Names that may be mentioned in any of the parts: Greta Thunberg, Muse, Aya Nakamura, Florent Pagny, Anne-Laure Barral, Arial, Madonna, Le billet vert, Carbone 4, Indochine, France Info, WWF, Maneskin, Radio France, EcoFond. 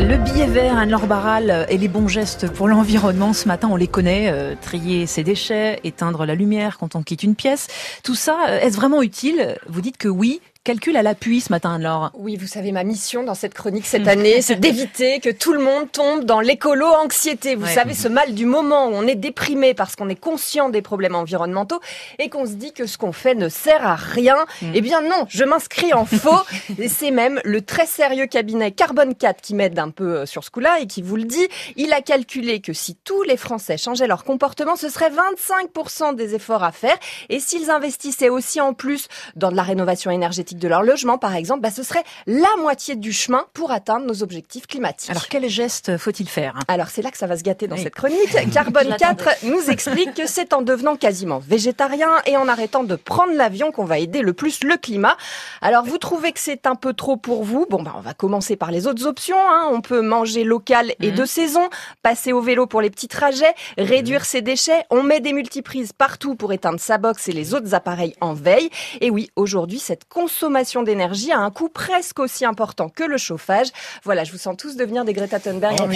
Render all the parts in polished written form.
Le billet vert, Anne-Laure Barral, et les bons gestes pour l'environnement, ce matin on les connaît, trier ses déchets, éteindre la lumière quand on quitte une pièce, tout ça, est-ce vraiment utile? Vous dites que oui. Calcul à l'appui ce matin, Anne-Laure. Oui, vous savez, ma mission dans cette chronique cette année, c'est d'éviter que tout le monde tombe dans l'écolo-anxiété. Vous savez, ce mal du moment où on est déprimé parce qu'on est conscient des problèmes environnementaux et qu'on se dit que ce qu'on fait ne sert à rien. Eh bien non, je m'inscris en faux. Et c'est même le très sérieux cabinet Carbone 4 qui m'aide un peu sur ce coup-là et qui vous le dit. Il a calculé que si tous les Français changeaient leur comportement, ce serait 25% des efforts à faire. Et s'ils investissaient aussi en plus dans de la rénovation énergétique de leur logement, par exemple, ce serait la moitié du chemin pour atteindre nos objectifs climatiques. Alors, quel geste faut-il faire? Alors, c'est là que ça va se gâter dans cette chronique. Carbone 4 nous explique que c'est en devenant quasiment végétarien et en arrêtant de prendre l'avion qu'on va aider le plus le climat. Alors, vous trouvez que c'est un peu trop pour vous? On va commencer par les autres options. On peut manger local et de saison, passer au vélo pour les petits trajets, réduire ses déchets. On met des multiprises partout pour éteindre sa box et les autres appareils en veille. Et oui, aujourd'hui, cette consommation d'énergie a un coût presque aussi important que le chauffage. Voilà, je vous sens tous devenir des Greta Thunberg. On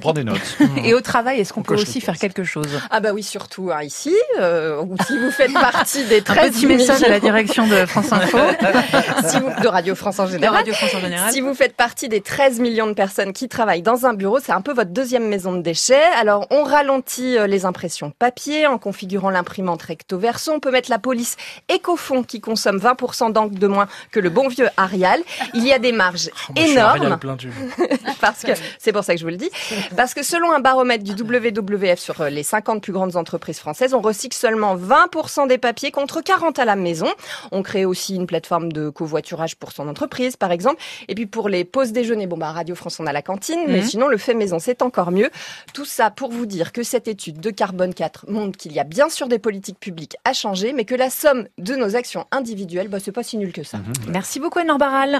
prend des notes. Et au travail, est-ce qu'on peut aussi faire quelque chose? Oui, surtout ici, si vous faites partie des 13 un petit message à la direction de France Info, de Radio France en général. Si vous faites partie des 13 millions de personnes qui travaillent dans un bureau, c'est un peu votre deuxième maison de déchets. Alors, on ralentit les impressions papier en configurant l'imprimante recto verso. On peut mettre la police EcoFond qui consomme 20% d'encre de moins que le bon vieux Arial. Il y a des marges énormes. Parce que, c'est pour ça que je vous le dis. Parce que selon un baromètre du WWF sur les 50 plus grandes entreprises françaises, on recycle seulement 20% des papiers contre 40 à la maison. On crée aussi une plateforme de covoiturage pour son entreprise, par exemple. Et puis pour les pauses déjeuner, Radio France, on a la cantine, mais sinon le fait maison, c'est encore mieux. Tout ça pour vous dire que cette étude de Carbone 4 montre qu'il y a bien sûr des politiques publiques à changer, mais que la somme de nos actions individuelles, c'est pas si nul que ça. Merci beaucoup Anne-Laure Barral.